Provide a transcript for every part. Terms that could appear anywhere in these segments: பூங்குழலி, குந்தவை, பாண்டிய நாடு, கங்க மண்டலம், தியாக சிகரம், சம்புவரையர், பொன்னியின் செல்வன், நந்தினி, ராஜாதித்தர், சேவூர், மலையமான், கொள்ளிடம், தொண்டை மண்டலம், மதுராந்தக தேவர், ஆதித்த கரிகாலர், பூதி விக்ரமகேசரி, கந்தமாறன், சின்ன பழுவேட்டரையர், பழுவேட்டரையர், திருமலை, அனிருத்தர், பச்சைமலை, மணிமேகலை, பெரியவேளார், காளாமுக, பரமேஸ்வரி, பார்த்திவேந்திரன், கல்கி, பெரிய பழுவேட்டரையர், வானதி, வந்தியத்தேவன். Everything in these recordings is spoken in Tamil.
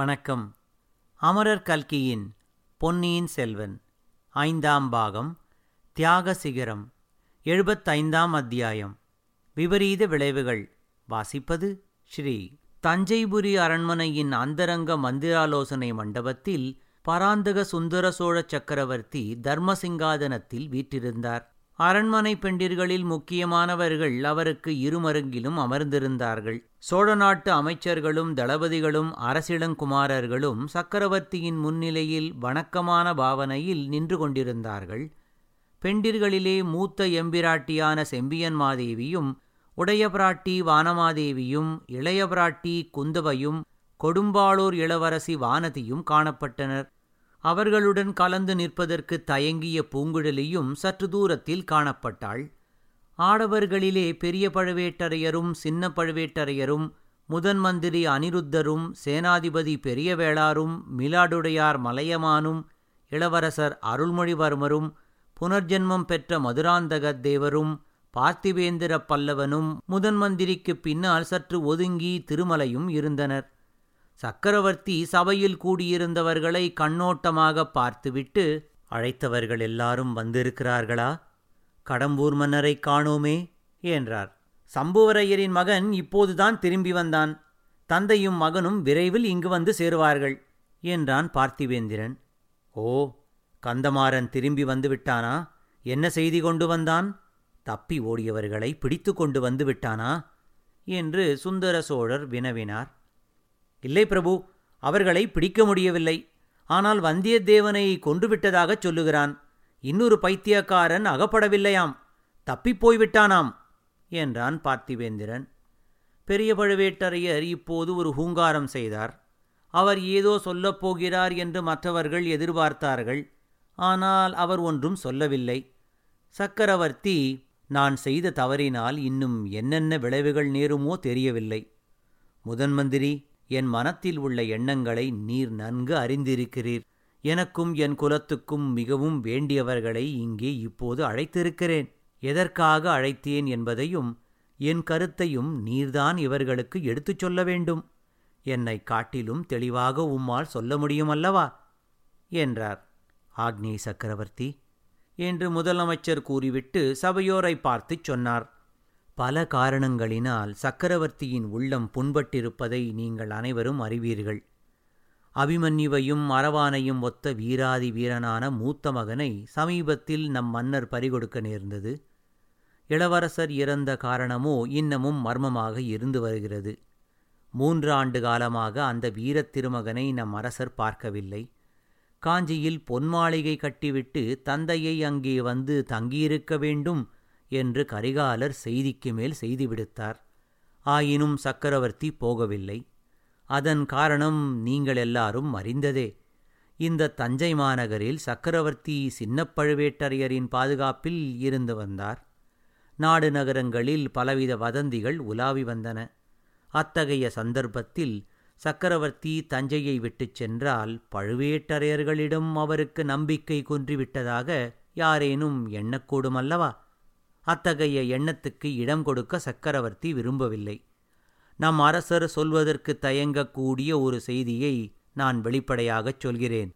வணக்கம். அமரர் கல்கியின் பொன்னியின் செல்வன் 5ஆம் பாகம் தியாக சிகரம் 75ஆம் அத்தியாயம் விபரீத விளைவுகள். வாசிப்பது ஸ்ரீ. தஞ்சைபுரி அரண்மனையின் அந்தரங்க மந்திராலோசனை மண்டபத்தில் பராந்தக சுந்தர சோழ சக்கரவர்த்தி தர்மசிங்காதனத்தில் வீற்றிருந்தார். அரண்மனை பெண்டிர்களில் முக்கியமானவர்கள் அவருக்கு இருமருங்கிலும் அமர்ந்திருந்தார்கள். சோழ நாட்டு அமைச்சர்களும் தளபதிகளும் அரசிளங்குமாரர்களும் சக்கரவர்த்தியின் முன்னிலையில் வணக்கமான பாவனையில் நின்று கொண்டிருந்தார்கள். பெண்டிர்களிலே மூத்த எம்பிராட்டியான செம்பியன் மாதேவியும் உடைய பிராட்டி வானமாதேவியும் இளைய பிராட்டி குந்தவையும் கொடும்பாளூர் இளவரசி வானதியும் காணப்பட்டனர். அவர்களுடன் கலந்து நிற்பதற்கு தயங்கிய பூங்குழலியும் சற்று தூரத்தில் காணப்பட்டாள். ஆடவர்களிலே பெரிய பழுவேட்டரையரும் சின்ன பழுவேட்டரையரும் முதன்மந்திரி அனிருத்தரும் சேனாதிபதி பெரியவேளாரும் மிலாடுடையார் மலையமானும் இளவரசர் அருள்மொழிவர்மரும் புனர்ஜென்மம் பெற்ற மதுராந்தக தேவரும் பார்த்திவேந்திர பல்லவனும் முதன்மந்திரிக்கு பின்னால் சற்று ஒதுங்கி திருமலையும் இருந்தனர். சக்கரவர்த்தி சபையில் கூடியிருந்தவர்களை கண்ணோட்டமாக பார்த்துவிட்டு, அழைத்தவர்கள் எல்லாரும் வந்திருக்கிறார்களா? கடம்பூர் மன்னரை காணோமே என்றார். சம்புவரையரின் மகன் இப்போதுதான் திரும்பி வந்தான். தந்தையும் மகனும் விரைவில் இங்கு வந்து சேருவார்கள் என்றான் பார்த்திவேந்திரன். ஓ, கந்தமாறன் திரும்பி வந்துவிட்டானா? என்ன செய்தி கொண்டு வந்தான்? தப்பி ஓடியவர்களை பிடித்து கொண்டு வந்து விட்டானா என்று சுந்தர சோழர் வினவினார். இல்லை பிரபு, அவர்களை பிடிக்க முடியவில்லை. ஆனால் வந்தியத்தேவனை கொன்றுவிட்டதாகச் சொல்லுகிறான். இன்னொரு பைத்தியக்காரன் அகப்படவில்லையாம், தப்பிப்போய்விட்டானாம் என்றான் பார்த்திவேந்திரன். பெரிய பழுவேட்டரையர் இப்போது ஒரு ஹூங்காரம் செய்தார். அவர் ஏதோ சொல்லப்போகிறார் என்று மற்றவர்கள் எதிர்பார்த்தார்கள். ஆனால் அவர் ஒன்றும் சொல்லவில்லை. சக்கரவர்த்தி, நான் செய்த தவறினால் இன்னும் என்னென்ன விளைவுகள் நேருமோ தெரியவில்லை. முதன்மந்திரி, என் மனத்தில் உள்ள எண்ணங்களை நீர் நன்கு அறிந்திருக்கிறீர். எனக்கும் என் குலத்துக்கும் மிகவும் வேண்டியவர்களை இங்கே இப்போது அழைத்திருக்கிறேன். எதற்காக அழைத்தேன் என்பதையும் என் கருத்தையும் நீர்தான் இவர்களுக்கு எடுத்துச் சொல்ல வேண்டும். என்னை காட்டிலும் தெளிவாக உம்மால் சொல்ல முடியுமல்லவா என்றார். ஆக்னேய சக்கரவர்த்தி என்று முதலமைச்சர் கூறிவிட்டு சபையோரை பார்த்துச் சொன்னார். பல காரணங்களினால் சக்கரவர்த்தியின் உள்ளம் புண்பட்டிருப்பதை நீங்கள் அனைவரும் அறிவீர்கள். அபிமன்யுவையும் அரவானையும் ஒத்த வீராதி வீரனான மூத்த மகனை சமீபத்தில் நம் மன்னர் பறிகொடுக்க நேர்ந்தது. இளவரசர் இறந்த காரணமோ இன்னமும் மர்மமாக இருந்து வருகிறது. 3 ஆண்டு காலமாக அந்த வீரத் திருமகனை நம் அரசர் பார்க்கவில்லை. காஞ்சியில் பொன்மாளிகை கட்டிவிட்டு தந்தையை அங்கே வந்து தங்கியிருக்க வேண்டும் என்று கரிகாலர் செய்திக்கு மேல் செய்தி விடுத்தார். ஆயினும் சக்கரவர்த்தி போகவில்லை. அதன் காரணம் நீங்கள் எல்லாரும் அறிந்ததே. இந்த தஞ்சை மாநகரில் சக்கரவர்த்தி சின்ன பழுவேட்டரையரின் பாதுகாப்பில் இருந்து வந்தார். நாடு நகரங்களில் பலவித வதந்திகள் உலாவி வந்தன. அத்தகைய சந்தர்ப்பத்தில் சக்கரவர்த்தி தஞ்சையை விட்டுச் சென்றால் பழுவேட்டரையர்களிடம் அவருக்கு நம்பிக்கை குன்றிவிட்டதாக யாரேனும் எண்ணக்கூடுமல்லவா? அத்தகைய எண்ணத்துக்கு இடம் கொடுக்க சக்கரவர்த்தி விரும்பவில்லை. நம் அரசர் சொல்வதற்கு தயங்கக்கூடிய ஒரு செய்தியை நான் வெளிப்படையாகச் சொல்கிறேன்.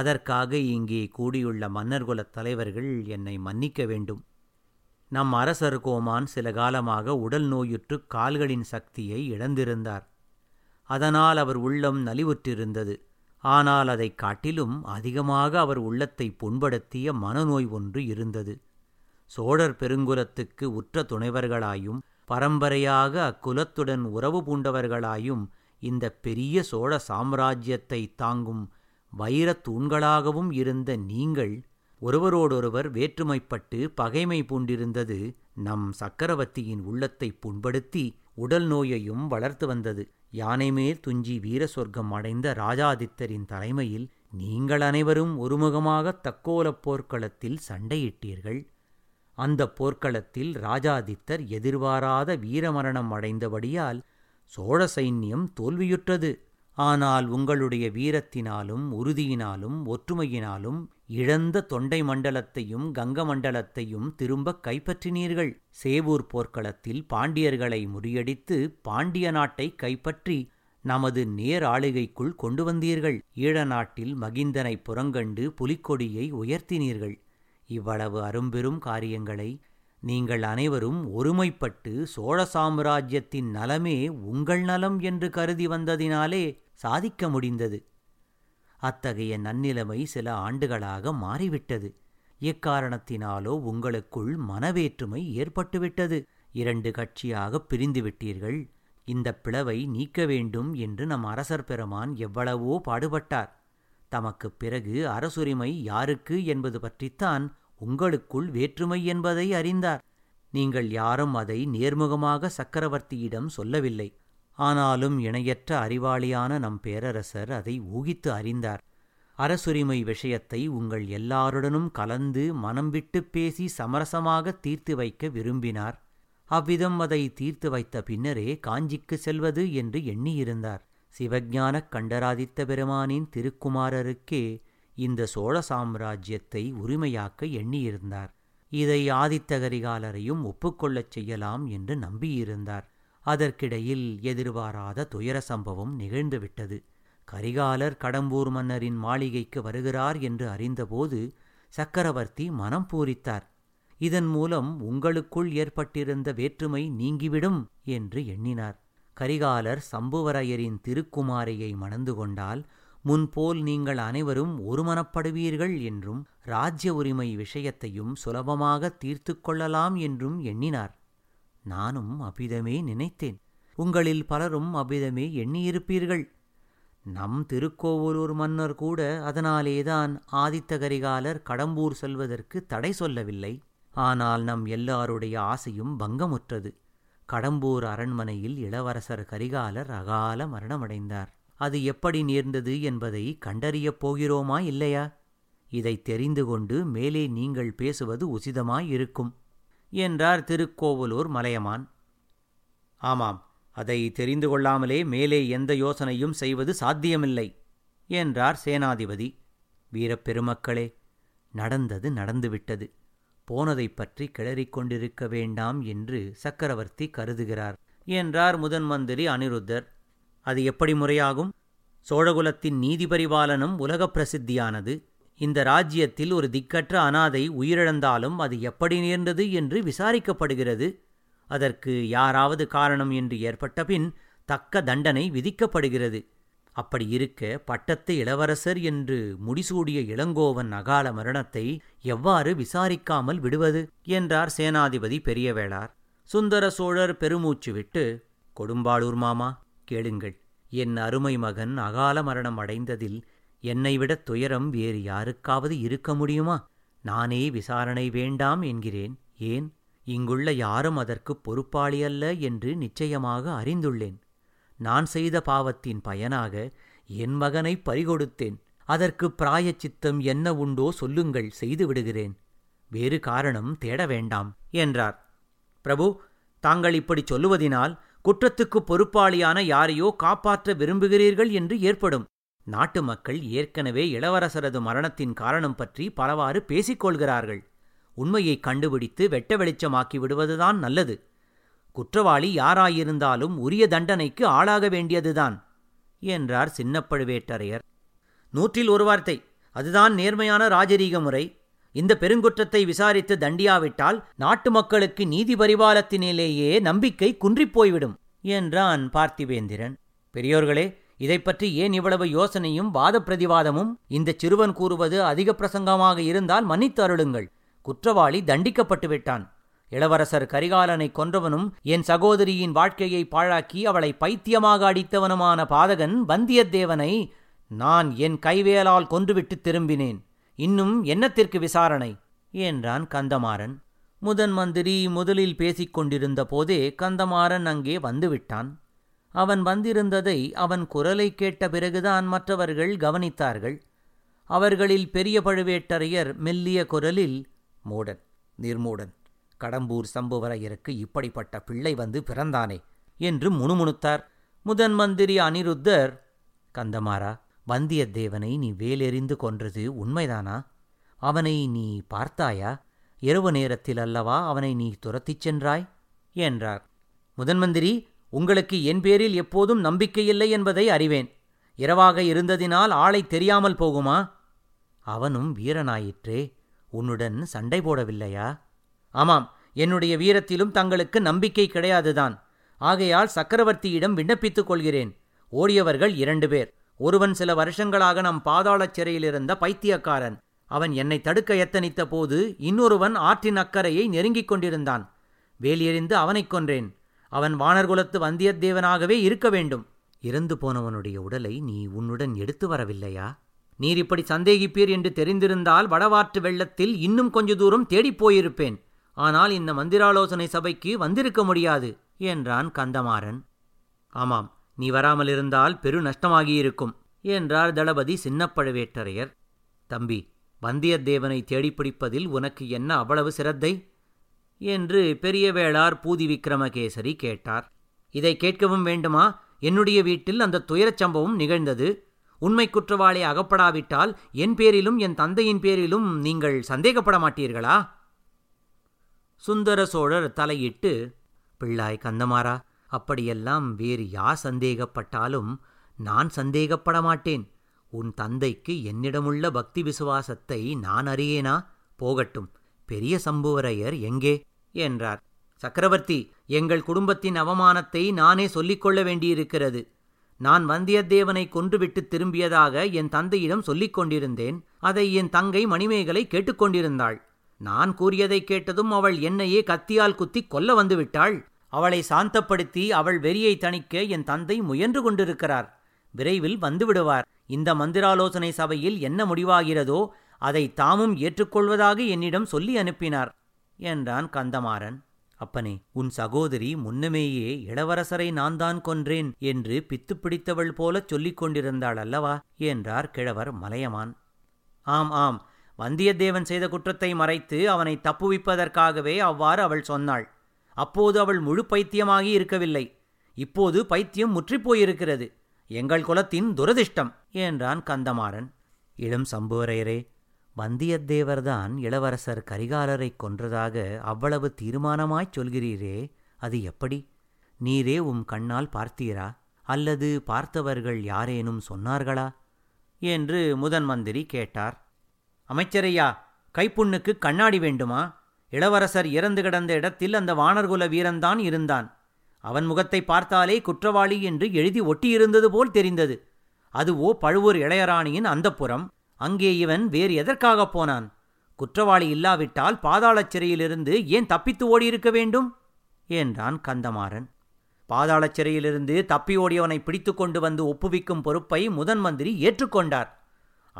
அதற்காக இங்கே கூடியுள்ள மன்னர்குலத் தலைவர்கள் என்னை மன்னிக்க வேண்டும். நம் அரசர் கோமான் சில காலமாக உடல் நோயுற்று கால்களின் சக்தியை இழந்திருந்தார். அதனால் அவர் உள்ளம் நலிவுற்றிருந்தது. ஆனால் அதை காட்டிலும் அதிகமாக அவர் உள்ளத்தை புண்படுத்திய மனநோய் ஒன்று இருந்தது. சோழர் பெருங்குலத்துக்கு உற்ற துணைவர்களாயும் பரம்பரையாக அக்குலத்துடன் உறவு பூண்டவர்களாயும் இந்த பெரிய சோழ சாம்ராஜ்யத்தை தாங்கும் வைரத் தூண்களாகவும் இருந்த நீங்கள் ஒருவரோடொருவர் வேற்றுமைப்பட்டு பகைமை பூண்டிருந்தது நம் சக்கரவர்த்தியின் உள்ளத்தை புண்படுத்தி உடல் நோயையும் வளர்த்து வந்தது. யானைமேல் துஞ்சி வீர சொர்க்கம் அடைந்த ராஜாதித்தரின் தலைமையில் நீங்கள் அனைவரும் ஒருமுகமாக தக்கோல போர்க்களத்தில் சண்டையிட்டீர்கள். அந்த போர்க்களத்தில் ராஜாதித்தர் எதிர்பாராத வீரமரணம் அடைந்தபடியால் சோழ சைன்யம் தோல்வியுற்றது. ஆனால் உங்களுடைய வீரத்தினாலும் உறுதியினாலும் ஒற்றுமையினாலும் இழந்த தொண்டை மண்டலத்தையும் கங்க மண்டலத்தையும் திரும்ப கைப்பற்றினீர்கள். சேவூர் போர்க்களத்தில் பாண்டியர்களை முறியடித்து பாண்டிய நாட்டை கைப்பற்றி நமது நேர் ஆளுகைக்குள் கொண்டு வந்தீர்கள். ஈழ நாட்டில் மகிந்தனை புறங்கண்டு புலிக்கொடியை உயர்த்தினீர்கள். இவ்வளவு அரும்பெரும் காரியங்களை நீங்கள் அனைவரும் ஒருமைப்பட்டு சோழ சாம்ராஜ்யத்தின் நலமே உங்கள் நலம் என்று கருதி வந்ததினாலே சாதிக்க முடிந்தது. அத்தகைய நன்னிலைமை சில ஆண்டுகளாக மாறிவிட்டது. எக்காரணத்தினாலோ உங்களுக்குள் மனவேற்றுமை ஏற்பட்டுவிட்டது. இரண்டு கட்சியாக பிரிந்துவிட்டீர்கள். இந்த பிளவை நீக்க வேண்டும் என்று நம் அரசர் பெருமான் எவ்வளவோ பாடுபட்டார். தமக்கு பிறகு அரசுரிமை யாருக்கு என்பது பற்றித்தான் உங்களுக்குள் வேற்றுமை என்பதை அறிந்தார். நீங்கள் யாரும் அதை நேர்முகமாக சக்கரவர்த்தியிடம் சொல்லவில்லை. ஆனாலும் இணையற்ற அறிவாளியான நம் பேரரசர் அதை ஊகித்து அறிந்தார். அரசுரிமை விஷயத்தை உங்கள் எல்லாருடனும் கலந்து மனம் விட்டு பேசி சமரசமாக தீர்த்து வைக்க விரும்பினார். அவ்விதம் அதை தீர்த்து வைத்த பின்னரே காஞ்சிக்கு செல்வது என்று எண்ணியிருந்தார். சிவஞான கண்டராதித்த பெருமானின் திருக்குமாரருக்கே இந்த சோழ சாம்ராஜ்யத்தை உரிமையாக்க எண்ணியிருந்தார். இதை ஆதித்த கரிகாலரையும் ஒப்புக்கொள்ளச் செய்யலாம் என்று நம்பியிருந்தார். அதற்கிடையில் எதிர்பாராத துயர சம்பவம் நிகழ்ந்துவிட்டது. கரிகாலர் கடம்பூர் மன்னரின் மாளிகைக்கு வருகிறார் என்று அறிந்தபோது சக்கரவர்த்தி மனம் பூரித்தார். இதன் மூலம் உங்களுக்குள் ஏற்பட்டிருந்த வேற்றுமை நீங்கிவிடும் என்று எண்ணினார். கரிகாலர் சம்புவரையரின் திருக்குமாரியை மணந்து கொண்டால் முன்போல் நீங்கள் அனைவரும் ஒருமனப்படுவீர்கள் என்றும் ராஜ்ய உரிமை விஷயத்தையும் சுலபமாக தீர்த்து கொள்ளலாம் என்றும் எண்ணினார். நானும் அவ்விதமே நினைத்தேன். உங்களில் பலரும் அவ்விதமே எண்ணியிருப்பீர்கள். நம் திருக்கோவலூர் மன்னர் கூட அதனாலேதான் ஆதித்த கரிகாலர் கடம்பூர் செல்வதற்கு தடை சொல்லவில்லை. ஆனால் நம் எல்லாருடைய ஆசையும் பங்கமுற்றது. கடம்பூர் அரண்மனையில் இளவரசர் கரிகாலர் அகால மரணமடைந்தார். அது எப்படி நேர்ந்தது என்பதை கண்டறியப் போகிறோமா இல்லையா? இதை தெரிந்து கொண்டு மேலே நீங்கள் பேசுவது உசிதமாயிருக்கும் என்றார் திருக்கோவலூர் மலையமான். ஆமாம், அதை தெரிந்து கொள்ளாமலே மேலே எந்த யோசனையும் செய்வது சாத்தியமில்லை என்றார் சேனாதிபதி. வீரப்பெருமக்களே, நடந்தது நடந்துவிட்டது. போனதை பற்றி கிளறிக்கொண்டிருக்க வேண்டாம் என்று சக்கரவர்த்தி கருதுகிறார் என்றார் முதன் மந்திரி அனிருத்தர். அது எப்படி முறையாகும்? சோழகுலத்தின் நீதிபரிபாலனம் உலகப் பிரசித்தியானது. இந்த ராஜ்யத்தில் ஒரு திக்கற்ற அனாதை உயிரிழந்தாலும் அது எப்படி நேர்ந்தது என்று விசாரிக்கப்படுகிறது. அதற்கு யாராவது காரணம் என்று ஏற்பட்ட பின் தக்க தண்டனை விதிக்கப்படுகிறது. அப்படி இருக்க பட்டத்து இளவரசர் என்று முடிசூடிய இளங்கோவன் அகால மரணத்தை எவ்வாறு விசாரிக்காமல் விடுவது என்றார் சேனாதிபதி பெரியவேளார். சுந்தர சோழர் பெருமூச்சு விட்டு, கொடும்பாளூர் மாமா, கேளுங்கள். என் அருமை மகன் அகால மரணம் அடைந்ததில் என்னைவிட துயரம் வேறு யாருக்காவது இருக்க முடியுமா? நானே விசாரணை வேண்டாம் என்கிறேன். ஏன்? இங்குள்ள யாரும் அதற்கு பொறுப்பாளியல்ல என்று நிச்சயமாக அறிந்துள்ளேன். நான் செய்த பாவத்தின் பயனாக என் மகனை பறிகொடுத்தேன். அதற்கு பிராயச்சித்தம் என்ன உண்டோ சொல்லுங்கள், செய்து விடுகிறேன். வேறு காரணம் தேட வேண்டாம் என்றார். பிரபு, தாங்கள் இப்படி சொல்லுவதினால் குற்றத்துக்கு பொறுப்பாளியான யாரையோ காப்பாற்ற விரும்புகிறீர்கள் என்று ஏற்படும். நாட்டு மக்கள் ஏற்கனவே இளவரசரது மரணத்தின் காரணம் பற்றி பலவாறு பேசிக்கொள்கிறார்கள். உண்மையை கண்டுபிடித்து வெட்ட வெளிச்சமாக்கி விடுவதுதான் நல்லது. குற்றவாளி யாராயிருந்தாலும் உரிய தண்டனைக்கு ஆளாக வேண்டியதுதான் என்றார் சின்ன பழுவேட்டரையர். 100 அதுதான் நேர்மையான ராஜரீக முறை. இந்த பெருங்குற்றத்தை விசாரித்து தண்டியாவிட்டால் நாட்டு மக்களுக்கு நீதி பரிபாலத்தினிலேயே நம்பிக்கை குன்றிப்போய்விடும் என்றான் பார்த்திவேந்திரன். பெரியோர்களே, இதைப்பற்றி ஏன் இவ்வளவு யோசனையும் வாத பிரதிவாதமும்? இந்த சிறுவன் கூறுவது அதிக பிரசங்கமாக இருந்தால் மன்னித்து அருளுங்கள். குற்றவாளி தண்டிக்கப்பட்டு விட்டான். இளவரசர் கரிகாலனை கொன்றவனும் என் சகோதரியின் வாழ்க்கையை பாழாக்கி அவளை பைத்தியமாக அடித்தவனுமான பாதகன் வந்தியத்தேவனை நான் என் கைவேலால் கொன்றுவிட்டு திரும்பினேன். இன்னும் என்னத்திற்கு விசாரணை என்றான் கந்தமாறன். முதன் மந்திரி முதலில் பேசிக்கொண்டிருந்த போதே கந்தமாறன் அங்கே வந்துவிட்டான். அவன் வந்திருந்ததை அவன் குரலை கேட்ட பிறகுதான் மற்றவர்கள் கவனித்தார்கள். அவர்களில் பெரிய பழுவேட்டரையர் மெல்லிய குரலில், மூடன், நிர்மூடன், கடம்பூர் சம்புவரையருக்கு இப்படிப்பட்ட பிள்ளை வந்து பிறந்தானே என்று முணுமுணுத்தார். முதன் மந்திரி அனிருத்தர், கந்தமாறா, வந்தியத்தேவனை நீ வேலெறிந்து கொன்றது உண்மைதானா? அவனை நீ பார்த்தாயா? இரவு நேரத்தில் அல்லவா அவனை நீ துரத்திச் சென்றாய் என்றார். முதன்மந்திரி, உங்களுக்கு என் பேரில் எப்போதும் நம்பிக்கையில்லை என்பதை அறிவேன். இரவாக இருந்ததினால் ஆளை தெரியாமல் போகுமா? அவனும் வீரனாயிற்றே, உன்னுடன் சண்டை போடவில்லையா? ஆமாம், என்னுடைய வீரத்திலும் தங்களுக்கு நம்பிக்கை கிடையாதுதான். ஆகையால் சக்கரவர்த்தியிடம் விண்ணப்பித்துக் கொள்கிறேன். ஓடியவர்கள் 2 பேர். ஒருவன் சில வருஷங்களாக நம் பாதாள சிறையிலிருந்த பைத்தியக்காரன். அவன் என்னை தடுக்க எத்தனித்த போது இன்னொருவன் ஆற்றின் அக்கறையை நெருங்கிக் கொண்டிருந்தான். வேலியெறிந்து அவனைக் கொன்றேன். அவன் வானர்குலத்து வந்தியத்தேவனாகவே இருக்க வேண்டும். இறந்து போனவனுடைய உடலை நீ உன்னுடன் எடுத்து வரவில்லையா? நீர் இப்படி சந்தேகிப்பீர் என்று தெரிந்திருந்தால் வடவாற்று வெள்ளத்தில் இன்னும் கொஞ்ச தூரம் தேடிப்போயிருப்பேன். ஆனால் இந்த மந்திராலோசனை சபைக்கு வந்திருக்க முடியாது என்றான் கந்தமாறன். ஆமாம், நீ வராமலிருந்தால் பெரு நஷ்டமாகியிருக்கும் என்றார் தளபதி சின்ன பழுவேட்டரையர். தம்பி, வந்தியத்தேவனை தேடிப்பிடிப்பதில் உனக்கு என்ன அவ்வளவு சிரத்தை என்று பெரியவேளார் பூதி விக்ரமகேசரி கேட்டார். இதை கேட்கவும் வேண்டுமா? என்னுடைய வீட்டில் அந்த துயரச் சம்பவம் நிகழ்ந்தது. உண்மை குற்றவாளி அகப்படாவிட்டால் என் பேரிலும் என் தந்தையின் பேரிலும் நீங்கள் சந்தேகப்பட மாட்டீர்களா? சுந்தர சோழர் தலையிட்டு, பிள்ளாய் கந்தமாறா, அப்படியெல்லாம் வேறு யார் சந்தேகப்பட்டாலும் நான் சந்தேகப்பட மாட்டேன். உன் தந்தைக்கு என்னிடமுள்ள பக்தி விசுவாசத்தை நான் அறியேனா? போகட்டும், பெரிய சம்புவரையர் எங்கே என்றார். சக்கரவர்த்தி, எங்கள் குடும்பத்தின் அவமானத்தை நானே சொல்லிக்கொள்ள வேண்டியிருக்கிறது. நான் வந்தியத்தேவனை கொன்றுவிட்டு திரும்பியதாக என் தந்தையிடம் சொல்லிக் கொண்டிருந்தேன். அதை என் தங்கை மணிமேகலை கேட்டுக்கொண்டிருந்தாள். நான் கூறியதை கேட்டதும் அவள் என்னையே கத்தியால் குத்தி கொல்ல வந்துவிட்டாள். அவளை சாந்தப்படுத்தி அவள் வெறியை தணிக்க என் தந்தை முயன்று கொண்டிருக்கிறார். விரைவில் வந்துவிடுவார். இந்த மந்திராலோசனை சபையில் என்ன முடிவாகிறதோ அதை தாமும் ஏற்றுக்கொள்வதாக என்னிடம் சொல்லி அனுப்பினார் என்றான் கந்தமாறன். அப்பனே, உன் சகோதரி முன்னமேயே இளவரசரை நான் தான் கொன்றேன் என்று பித்து பிடித்தவள் போலச் சொல்லிக் கொண்டிருந்தாள் அல்லவா என்றார் கிழவர் மலையமான். ஆம் ஆம், வந்தியத்தேவன் செய்த குற்றத்தை மறைத்து அவனை தப்புவிப்பதற்காகவே அவ்வாறு அவள் சொன்னாள். அப்போது அவள் முழு பைத்தியமாகி இருக்கவில்லை. இப்போது பைத்தியம் முற்றிப்போயிருக்கிறது. எங்கள் குலத்தின் துரதிஷ்டம் என்றான் கந்தமாறன். இளம் சம்புவரையரே, வந்தியத்தேவர்தான் இளவரசர் கரிகாலரை கொன்றதாக அவ்வளவு தீர்மானமாய்ச் சொல்கிறீரே, அது எப்படி? நீரே உம் கண்ணால் பார்த்தீரா? அல்லது பார்த்தவர்கள் யாரேனும் சொன்னார்களா என்று முதன் மந்திரி கேட்டார். அமைச்சரையா, கைப்புண்ணுக்கு கண்ணாடி வேண்டுமா? இளவரசர் இறந்து கிடந்த இடத்தில் அந்த வானர்குல வீரன்தான் இருந்தான். அவன் முகத்தை பார்த்தாலே குற்றவாளி என்று எழுதி ஒட்டியிருந்தது போல் தெரிந்தது. அதுவோ பழுவூர் இளையராணியின் அந்தப்புறம். அங்கே இவன் வேறு எதற்காகப் போனான்? குற்றவாளி இல்லாவிட்டால் பாதாள சிறையிலிருந்து ஏன் தப்பித்து ஓடியிருக்க வேண்டும் என்றான் கந்தமாறன். பாதாள சிறையிலிருந்து தப்பி ஓடியவனை பிடித்து கொண்டு வந்து ஒப்புவிக்கும் பொறுப்பை முதன் மந்திரி ஏற்றுக்கொண்டார்.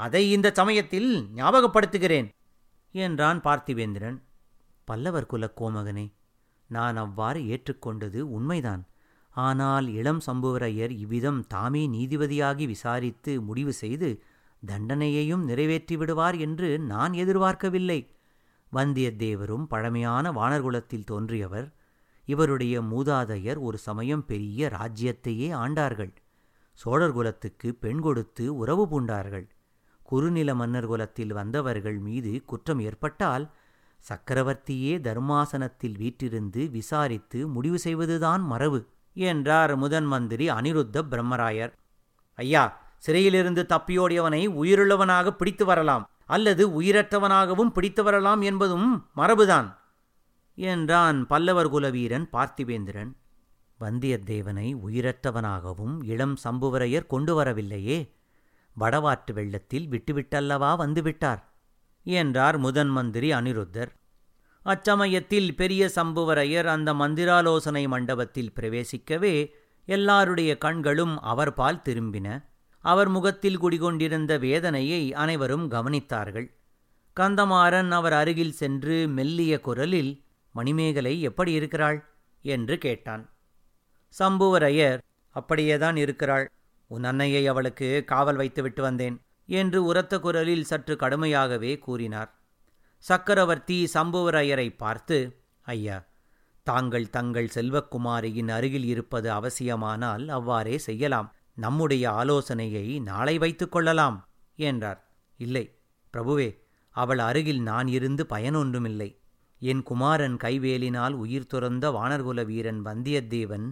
அதை இந்த சமயத்தில் ஞாபகப்படுத்துகிறேன் என்றான் பார்த்திவேந்திரன். பல்லவர் குல கோமகனே, நான் அவ்வாறு ஏற்றுக்கொண்டது உண்மைதான். ஆனால் இளம் சம்புவரையர் இவ்விதம் தாமே நீதிபதியாகி விசாரித்து முடிவு செய்து தண்டனையையும் நிறைவேற்றி விடுவார் என்று நான் எதிர்பார்க்கவில்லை. வந்தியத்தேவரும் பழமையான வானர்குலத்தில் தோன்றியவர். இவருடைய மூதாதையர் ஒரு சமயம் பெரிய ராஜ்யத்தையே ஆண்டார்கள். சோழர்குலத்துக்கு பெண் கொடுத்து உறவு பூண்டார்கள். குறுநில மன்னர் குலத்தில் வந்தவர்கள் மீது குற்றம் ஏற்பட்டால் சக்கரவர்த்தியே தர்மாசனத்தில் வீற்றிருந்து விசாரித்து முடிவு செய்வதுதான் மரபு என்றார் முதன் மந்திரி அனிருத்த பிரம்மராயர். ஐயா, சிறையிலிருந்து தப்பியோடியவனை உயிருள்ளவனாக பிடித்து வரலாம், அல்லது உயிரற்றவனாகவும் பிடித்து வரலாம் என்பதும் மரபுதான் என்றான் பல்லவர் குலவீரன் பார்த்திவேந்திரன். வந்தியத்தேவனை உயிரற்றவனாகவும் இளம் சம்புவரையர் கொண்டு வரவில்லையே, வடவாற்று வெள்ளத்தில் விட்டுவிட்டல்லவா வந்துவிட்டார் என்றார் முதன் மந்திரி அனிருத்தர். அச்சமயத்தில் பெரிய சம்புவரையர் அந்த மந்திராலோசனை மண்டபத்தில் பிரவேசிக்கவே எல்லாருடைய கண்களும் அவர்பால் திரும்பின. அவர் முகத்தில் குடிகொண்டிருந்த வேதனையை அனைவரும் கவனித்தார்கள். கந்தமாறன் அவர் அருகில் சென்று மெல்லிய குரலில், மணிமேகலை எப்படி இருக்கிறாள் என்று கேட்டான். சம்புவரையர், அப்படியேதான் இருக்கிறாள். உன் அன்னையை அவளுக்கு காவல் வைத்துவிட்டு வந்தேன் என்று உரத்த குரலில் சற்று கடுமையாகவே கூறினார். சக்கரவர்த்தி சம்புவரையரை பார்த்து, ஐயா, தாங்கள் தங்கள் செல்வக்குமாரியின் அருகில் இருப்பது அவசியமானால் அவ்வாறே செய்யலாம். நம்முடைய ஆலோசனையை நாளை வைத்துக் கொள்ளலாம் என்றார். இல்லை பிரபுவே, அவள் அருகில் நான் இருந்து பயனொன்றுமில்லை. என் குமாரன் கைவேலினால் உயிர் துறந்த வானர்குல வீரன் வந்தியத்தேவன்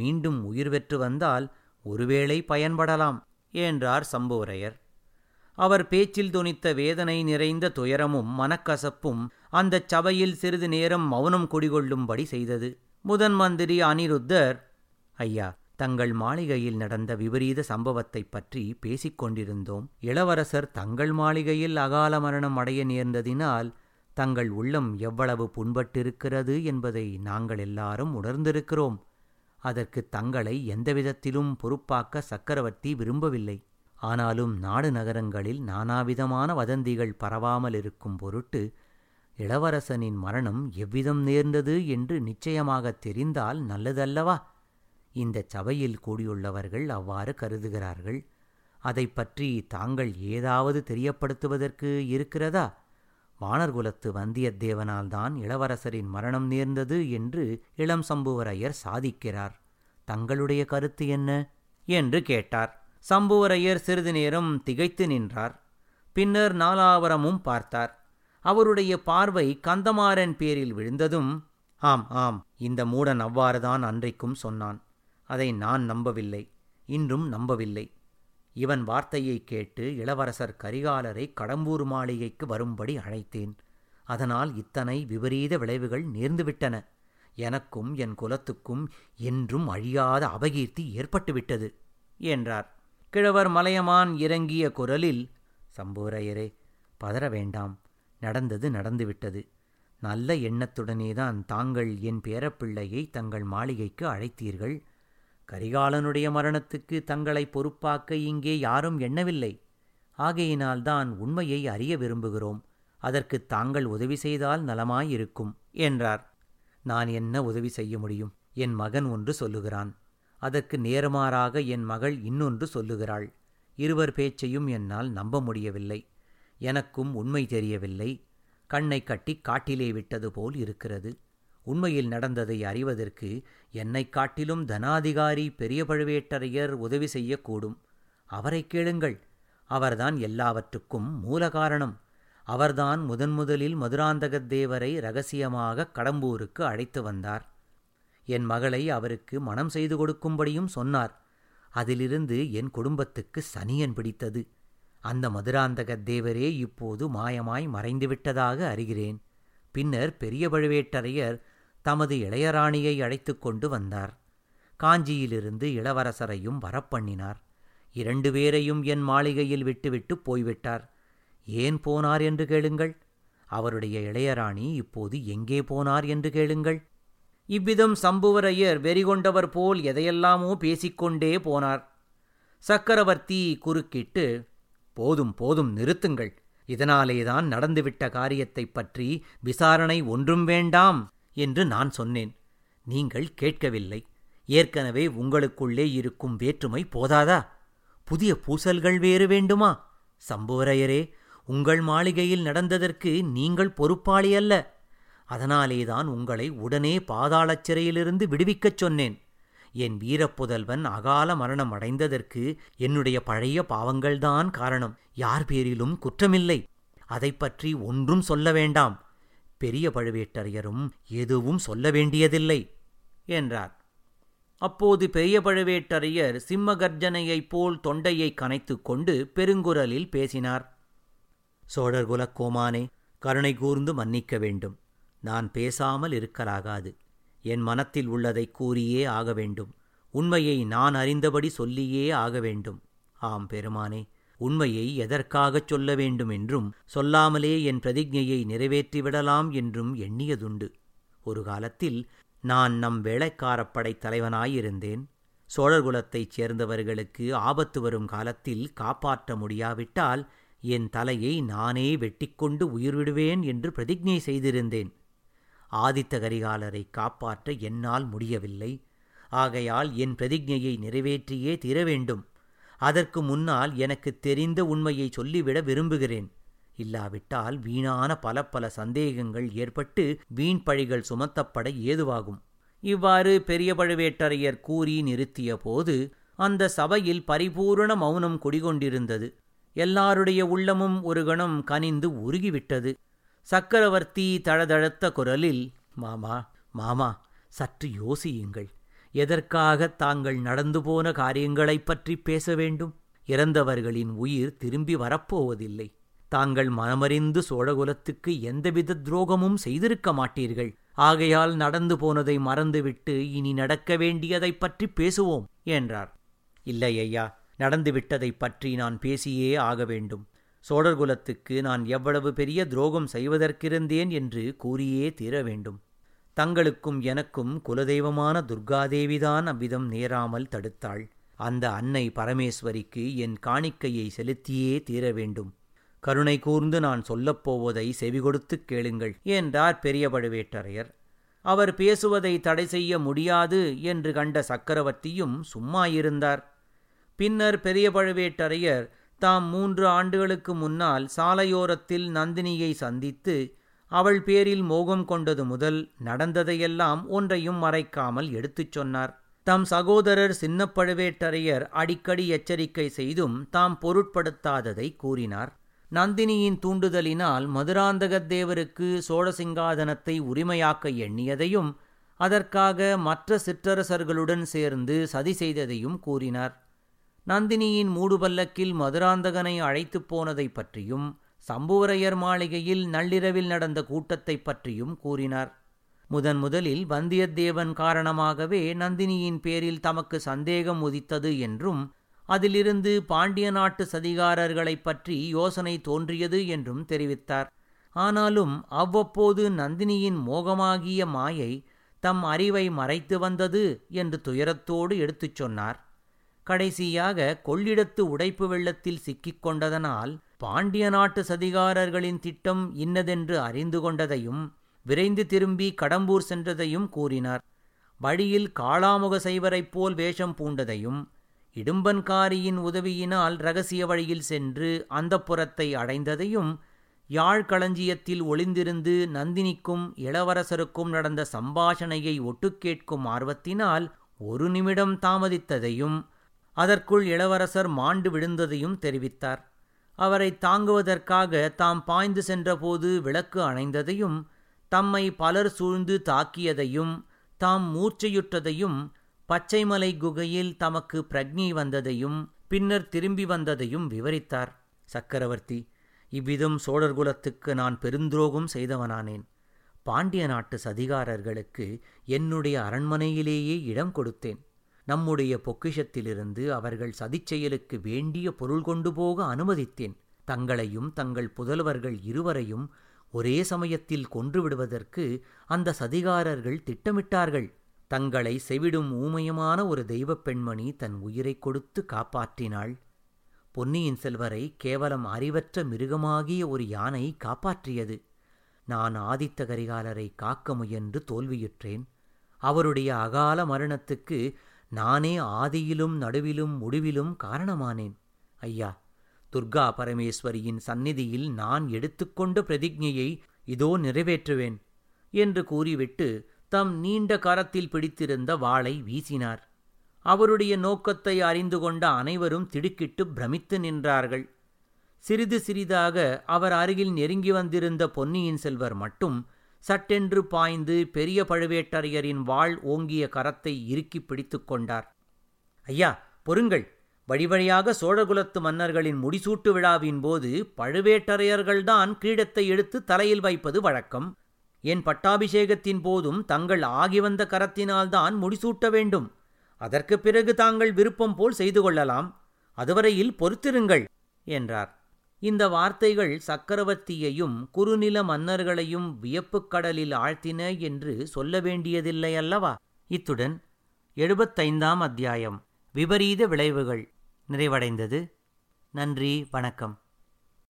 மீண்டும் உயிர் பெற்று வந்தால் ஒருவேளை பயன்படலாம் என்றார் சம்புவரையர். அவர் பேச்சில் துணித்த வேதனை நிறைந்த துயரமும் மனக்கசப்பும் அந்தச் சபையில் சிறிது நேரம் மௌனம் குடிகொள்ளும்படி செய்தது. முதன் மந்திரி அனிருத்தர், ஐயா, தங்கள் மாளிகையில் நடந்த விபரீத சம்பவத்தைப் பற்றி பேசிக்கொண்டிருந்தோம். இளவரசர் தங்கள் மாளிகையில் அகால மரணம் அடைய நேர்ந்ததினால் தங்கள் உள்ளம் எவ்வளவு புண்பட்டிருக்கிறது என்பதை நாங்கள் எல்லாரும் உணர்ந்திருக்கிறோம். அதற்கு தங்களை எந்தவிதத்திலும் பொறுப்பாக்க சக்கரவர்த்தி விரும்பவில்லை. ஆனாலும் நாடு நகரங்களில் நானாவிதமான வதந்திகள் பரவாமல் இருக்கும் பொருட்டு இளவரசனின் மரணம் எவ்விதம் நேர்ந்தது என்று நிச்சயமாக தெரிந்தால் நல்லதல்லவா? இந்த சபையில் கூடியுள்ளவர்கள் அவ்வாறு கருதுகிறார்கள். அதை பற்றி தாங்கள் ஏதாவது தெரியப்படுத்துவதற்கு இருக்கிறதா? வானர்குலத்து வந்தியத்தேவனால் தான் இளவரசரின் மரணம் நேர்ந்தது என்று இளம் சம்புவரையர் சாதிக்கிறார். தங்களுடைய கருத்து என்ன என்று கேட்டார். சம்புவரையர் சிறிது நேரம் திகைத்து நின்றார். பின்னர் நாலாவரமும் பார்த்தார். அவருடைய பார்வை கந்தமாறன் பேரில் விழுந்ததும், ஆம் ஆம், இந்த மூடன் அவ்வாறுதான் அன்றைக்கும் சொன்னான். அதை நான் நம்பவில்லை, இன்றும் நம்பவில்லை. இவன் வார்த்தையை கேட்டு இளவரசர் கரிகாலரை கடம்பூர் மாளிகைக்கு வரும்படி அழைத்தேன். அதனால் இத்தனை விபரீத விளைவுகள் நேர்ந்துவிட்டன. எனக்கும் என் குலத்துக்கும் என்றும் அழியாத அபகீர்த்தி ஏற்பட்டுவிட்டது என்றார். கிழவர் மலையமான் இறங்கிய குரலில், சம்புவரையரே, பதற வேண்டாம். நடந்தது நடந்துவிட்டது. நல்ல எண்ணத்துடனேதான் தாங்கள் என் பேரப்பிள்ளையை தங்கள் மாளிகைக்கு அழைத்தீர்கள். கரிகாலனுடைய மரணத்துக்கு தங்களை பொறுப்பாக்க இங்கே யாரும் எண்ணவில்லை. ஆகையினால்தான் உண்மையை அறிய விரும்புகிறோம். அதற்கு தாங்கள் உதவி செய்தால் நலமாயிருக்கும் என்றார். நான் என்ன உதவி செய்ய முடியும்? என் மகன் ஒன்று சொல்லுகிறான், அதற்கு நேர்மாறாக என் மகள் இன்னொன்று சொல்லுகிறாள். இருவர் பேச்சையும் என்னால் நம்ப முடியவில்லை. எனக்கும் உண்மை தெரியவில்லை. கண்ணை கட்டி காட்டிலே விட்டது போல் இருக்கிறது. உண்மையில் நடந்ததை அறிவதற்கு என்னை காட்டிலும் தனாதிகாரி பெரிய பழுவேட்டரையர் உதவி செய்யக்கூடும். அவரை கேளுங்கள். அவர்தான் எல்லாவற்றுக்கும் மூல காரணம். அவர்தான் முதன்முதலில் மதுராந்தக தேவரை இரகசியமாக கடம்பூருக்கு அழைத்து வந்தார். என் மகளை அவருக்கு மனம் செய்து கொடுக்கும்படியும் சொன்னார். அதிலிருந்து என் குடும்பத்துக்கு சனியன் பிடித்தது. அந்த மதுராந்தக தேவரே இப்போது மாயமாய் மறைந்துவிட்டதாக அறிகிறேன். பின்னர் பெரிய பழுவேட்டரையர் தமது இளையராணியை அழைத்து கொண்டு வந்தார். காஞ்சியிலிருந்து இளவரசரையும் வரப்பண்ணினார். இரண்டு பேரையும் என் மாளிகையில் விட்டுவிட்டு போய்விட்டார். ஏன் போனார் என்று கேளுங்கள். அவருடைய இளையராணி இப்போது எங்கே போனார் என்று கேளுங்கள். இவ்விதம் சம்புவரையர் வெறிகொண்டவர் போல் எதையெல்லாமோ பேசிக்கொண்டே போனார். சக்கரவர்த்தி குறுக்கிட்டு, போதும் போதும், நிறுத்துங்கள். இதனாலேதான் நடந்துவிட்ட காரியத்தைப் பற்றி விசாரணை ஒன்றும் வேண்டாம் என்று நான் சொன்னேன். நீங்கள் கேட்கவில்லை. ஏற்கனவே உங்களுக்குள்ளே இருக்கும் வேற்றுமை போதாதா? புதிய பூசல்கள் வேறு வேண்டுமா? சம்புவரையரே, உங்கள் மாளிகையில் நடந்ததற்கு நீங்கள் பொறுப்பாளி அல்ல. அதனாலேதான் உங்களை உடனே பாதாள சிறையிலிருந்து விடுவிக்கச் சொன்னேன். என் வீரப்புதல்வன் அகால மரணம் அடைந்ததற்கு என்னுடைய பழைய பாவங்கள்தான் காரணம். யார் பேரிலும் குற்றமில்லை. அதை பற்றி ஒன்றும் சொல்ல வேண்டாம். பெரிய பழுவேட்டரையரும் எதுவும் சொல்ல வேண்டியதில்லை என்றார். அப்போது பெரிய பழுவேட்டரையர் சிம்ம கர்ஜனையைப் போல் தொண்டையை கனைத்து கொண்டு பெருங்குரலில் பேசினார். சோழர் குலக்கோமானே, கருணை கூர்ந்து மன்னிக்க வேண்டும். நான் பேசாமல் இருக்கலாகாது. என் மனத்தில் உள்ளதை கூறியே ஆக வேண்டும். உண்மையை நான் அறிந்தபடி சொல்லியே ஆக வேண்டும். ஆம் பெருமானே, உண்மையை எதற்காகச் சொல்ல வேண்டும் என்றும் சொல்லாமலே என் பிரதிஜையை நிறைவேற்றிவிடலாம் என்றும் எண்ணியதுண்டு. ஒரு காலத்தில் நான் நம் வேளைக்காரப்படை தலைவனாயிருந்தேன். சோழர்குலத்தைச் சேர்ந்தவர்களுக்கு ஆபத்து வரும் காலத்தில் காப்பாற்ற முடியாவிட்டால் என் தலையை நானே வெட்டிக்கொண்டு உயிர்விடுவேன் என்று பிரதிஜை செய்திருந்தேன். ஆதித்த கரிகாலரை காப்பாற்ற என்னால் முடியவில்லை. ஆகையால் என் பிரதிஜையை நிறைவேற்றியே தீர வேண்டும். அதற்கு முன்னால் எனக்கு தெரிந்த உண்மையை சொல்லிவிட விரும்புகிறேன். இல்லாவிட்டால் வீணான பல பல சந்தேகங்கள் ஏற்பட்டு வீண் பழிகள் சுமத்தப்பட ஏதுவாகும். இவ்வாறு பெரிய பழுவேட்டரையர் கூறி நிறுத்திய போது அந்த சபையில் பரிபூரண மௌனம் குடிகொண்டிருந்தது. எல்லாருடைய உள்ளமும் ஒரு கணம் கனிந்து உருகிவிட்டது. சக்கரவர்த்தி தழதழத்த குரலில், மாமா மாமா, சற்று யோசியுங்கள். எதற்காக தாங்கள் நடந்து போன காரியங்களைப் பற்றி பேச வேண்டும்? இறந்தவர்களின் உயிர் திரும்பி வரப்போவதில்லை. தாங்கள் மனமறிந்து சோழகுலத்துக்கு எந்தவித துரோகமும் செய்திருக்க மாட்டீர்கள். ஆகையால் நடந்து போனதை மறந்துவிட்டு இனி நடக்க வேண்டியதைப் பற்றி பேசுவோம் என்றார். இல்லை ஐயா, நடந்துவிட்டதைப் பற்றி நான் பேசியே ஆக வேண்டும். சோழர்குலத்துக்கு நான் எவ்வளவு பெரிய துரோகம் செய்வதற்கிருந்தேன் என்று கூறியே தீர வேண்டும். தங்களுக்கும் எனக்கும் குலதெய்வமான துர்காதேவிதான் அவ்விதம் நேராமல் தடுத்தாள். அந்த அன்னை பரமேஸ்வரிக்கு என் காணிக்கையை செலுத்தியே தீர வேண்டும். கருணை கூர்ந்து நான் சொல்லப்போவதை செவிகொடுத்து கேளுங்கள் என்றார் பெரிய பழுவேட்டரையர். அவர் பேசுவதை தடை செய்ய முடியாது என்று கண்ட சக்கரவர்த்தியும் சும்மாயிருந்தார். பின்னர் பெரிய பழுவேட்டரையர் தாம் 3 ஆண்டுகளுக்கு முன்னால் சாலையோரத்தில் நந்தினியை சந்தித்து அவள் பேரில் மோகம் கொண்டது முதல் நடந்ததையெல்லாம் ஒன்றையும் மறைக்காமல் எடுத்துச் சொன்னார். தம் சகோதரர் சின்ன பழுவேட்டரையர் அடிக்கடி எச்சரிக்கை செய்தும் தாம் பொருட்படுத்தாததை கூறினார். நந்தினியின் தூண்டுதலினால் மதுராந்தக தேவருக்கு சோழசிங்காதனத்தை உரிமையாக்க எண்ணியதையும் அதற்காக மற்ற சிற்றரசர்களுடன் சேர்ந்து சதி செய்ததையும் கூறினார். நந்தினியின் மூடுபல்லக்கில் மதுராந்தகனை அழைத்துப் போனதை பற்றியும் சம்புவரையர் மாளிகையில் நள்ளிரவில் நடந்த கூட்டத்தை பற்றியும் கூறினார். முதலில் வந்தியத்தேவன் காரணமாகவே நந்தினியின் பேரில் தமக்கு சந்தேகம் உதித்தது என்றும் அதிலிருந்து பாண்டிய நாட்டு சதிகாரர்களைப் பற்றி யோசனை தோன்றியது என்றும் தெரிவித்தார். ஆனாலும் அவ்வப்போது நந்தினியின் மோகமாகிய மாயை தம் அறிவை மறைத்து வந்தது என்று துயரத்தோடு எடுத்துச் சொன்னார். கடைசியாக கொள்ளிடத்து உடைப்பு வெள்ளத்தில் சிக்கிக் கொண்டதனால் பாண்டிய நாட்டு சதிகாரர்களின் திட்டம் இன்னதென்று அறிந்து கொண்டதையும் விரைந்து திரும்பி கடம்பூர் சென்றதையும் கூறினார். வழியில் காளாமுக சைவரைப் போல் வேஷம் பூண்டதையும் இடும்பன்காரியின் உதவியினால் இரகசிய வழியில் சென்று அந்தப்புரத்தை அடைந்ததையும் யாழ் களஞ்சியத்தில் ஒளிந்திருந்து நந்தினிக்கும் இளவரசருக்கும் நடந்த சம்பாஷணையை ஒட்டுக்கேட்கும் ஆர்வத்தினால் 1 நிமிடம் தாமதித்ததையும் அதற்குள் இளவரசர் மாண்டு விழுந்ததையும் தெரிவித்தார். அவரை தாங்குவதற்காக தாம் பாய்ந்து சென்றபோது விளக்கு அணைந்ததையும் தம்மை பலர் சூழ்ந்து தாக்கியதையும் தாம் மூர்ச்சையுற்றதையும் பச்சைமலை குகையில் தமக்கு பிரக்ஞை வந்ததையும் பின்னர் திரும்பி வந்ததையும் விவரித்தார். சக்கரவர்த்தி, இவ்விதம் சோழர்குலத்துக்கு நான் பெருந்துரோகம் செய்தவனானேன். பாண்டிய நாட்டு சதிகாரர்களுக்கு என்னுடைய அரண்மனையிலேயே இடம் கொடுத்தேன். நம்முடைய பொக்கிஷத்திலிருந்து அவர்கள் சதிச்செயலுக்கு வேண்டிய பொருள் கொண்டு போக அனுமதித்தேன். தங்களையும் தங்கள் புதல்வர்கள் இருவரையும் ஒரே சமயத்தில் கொன்றுவிடுவதற்கு அந்த சதிகாரர்கள் திட்டமிட்டார்கள். தங்களை செவிடும் ஊமையமான ஒரு தெய்வ பெண்மணி தன் உயிரை கொடுத்து காப்பாற்றினாள். பொன்னியின் செல்வரை கேவலம் அறிவற்ற மிருகமாகிய ஒரு யானை காப்பாற்றியது. நான் ஆதித்த கரிகாலரை காக்க முயன்று தோல்வியுற்றேன். அவருடைய அகால மரணத்துக்கு நானே ஆதியிலும் நடுவிலும் முடிவிலும் காரணமானேன். ஐயா, துர்கா பரமேஸ்வரியின் சந்நிதியில் நான் எடுத்துக்கொண்ட பிரதிஜையை இதோ நிறைவேற்றுவேன் என்று கூறிவிட்டு தம் நீண்ட கரத்தில் பிடித்திருந்த வாளை வீசினார். அவருடைய நோக்கத்தை அறிந்து கொண்ட அனைவரும் திடுக்கிட்டு பிரமித்து நின்றார்கள். சிறிது சிறிதாக அவர் அருகில் நெருங்கி வந்திருந்த பொன்னியின் செல்வர் மட்டும் சட்டென்று பாய்ந்து பெரிய பழுவேட்டரையரின் வாள் ஓங்கிய கரத்தை இறுக்கி பிடித்து கொண்டார். ஐயா, பொறுங்கள். வழிவழியாக சோழகுலத்து மன்னர்களின் முடிசூட்டு விழாவின் போது பழுவேட்டரையர்கள்தான் கிரீடத்தை எடுத்து தலையில் வைப்பது வழக்கம். என் பட்டாபிஷேகத்தின் போதும் தங்கள் ஆகிவந்த கரத்தினால்தான் முடிசூட்ட வேண்டும். அதற்கு பிறகு தாங்கள் விருப்பம் போல் செய்து கொள்ளலாம். அதுவரையில் பொறுத்திருங்கள் என்றார். இந்த வார்த்தைகள் சக்கரவர்த்தியையும் குறுநில மன்னர்களையும் வியப்புக் கடலில் ஆழ்த்தின என்று சொல்ல வேண்டியதில்லை அல்லவா? இத்துடன் 75ஆம் அத்தியாயம் விபரீத விளைவுகள் நிறைவடைந்தது. நன்றி, வணக்கம்.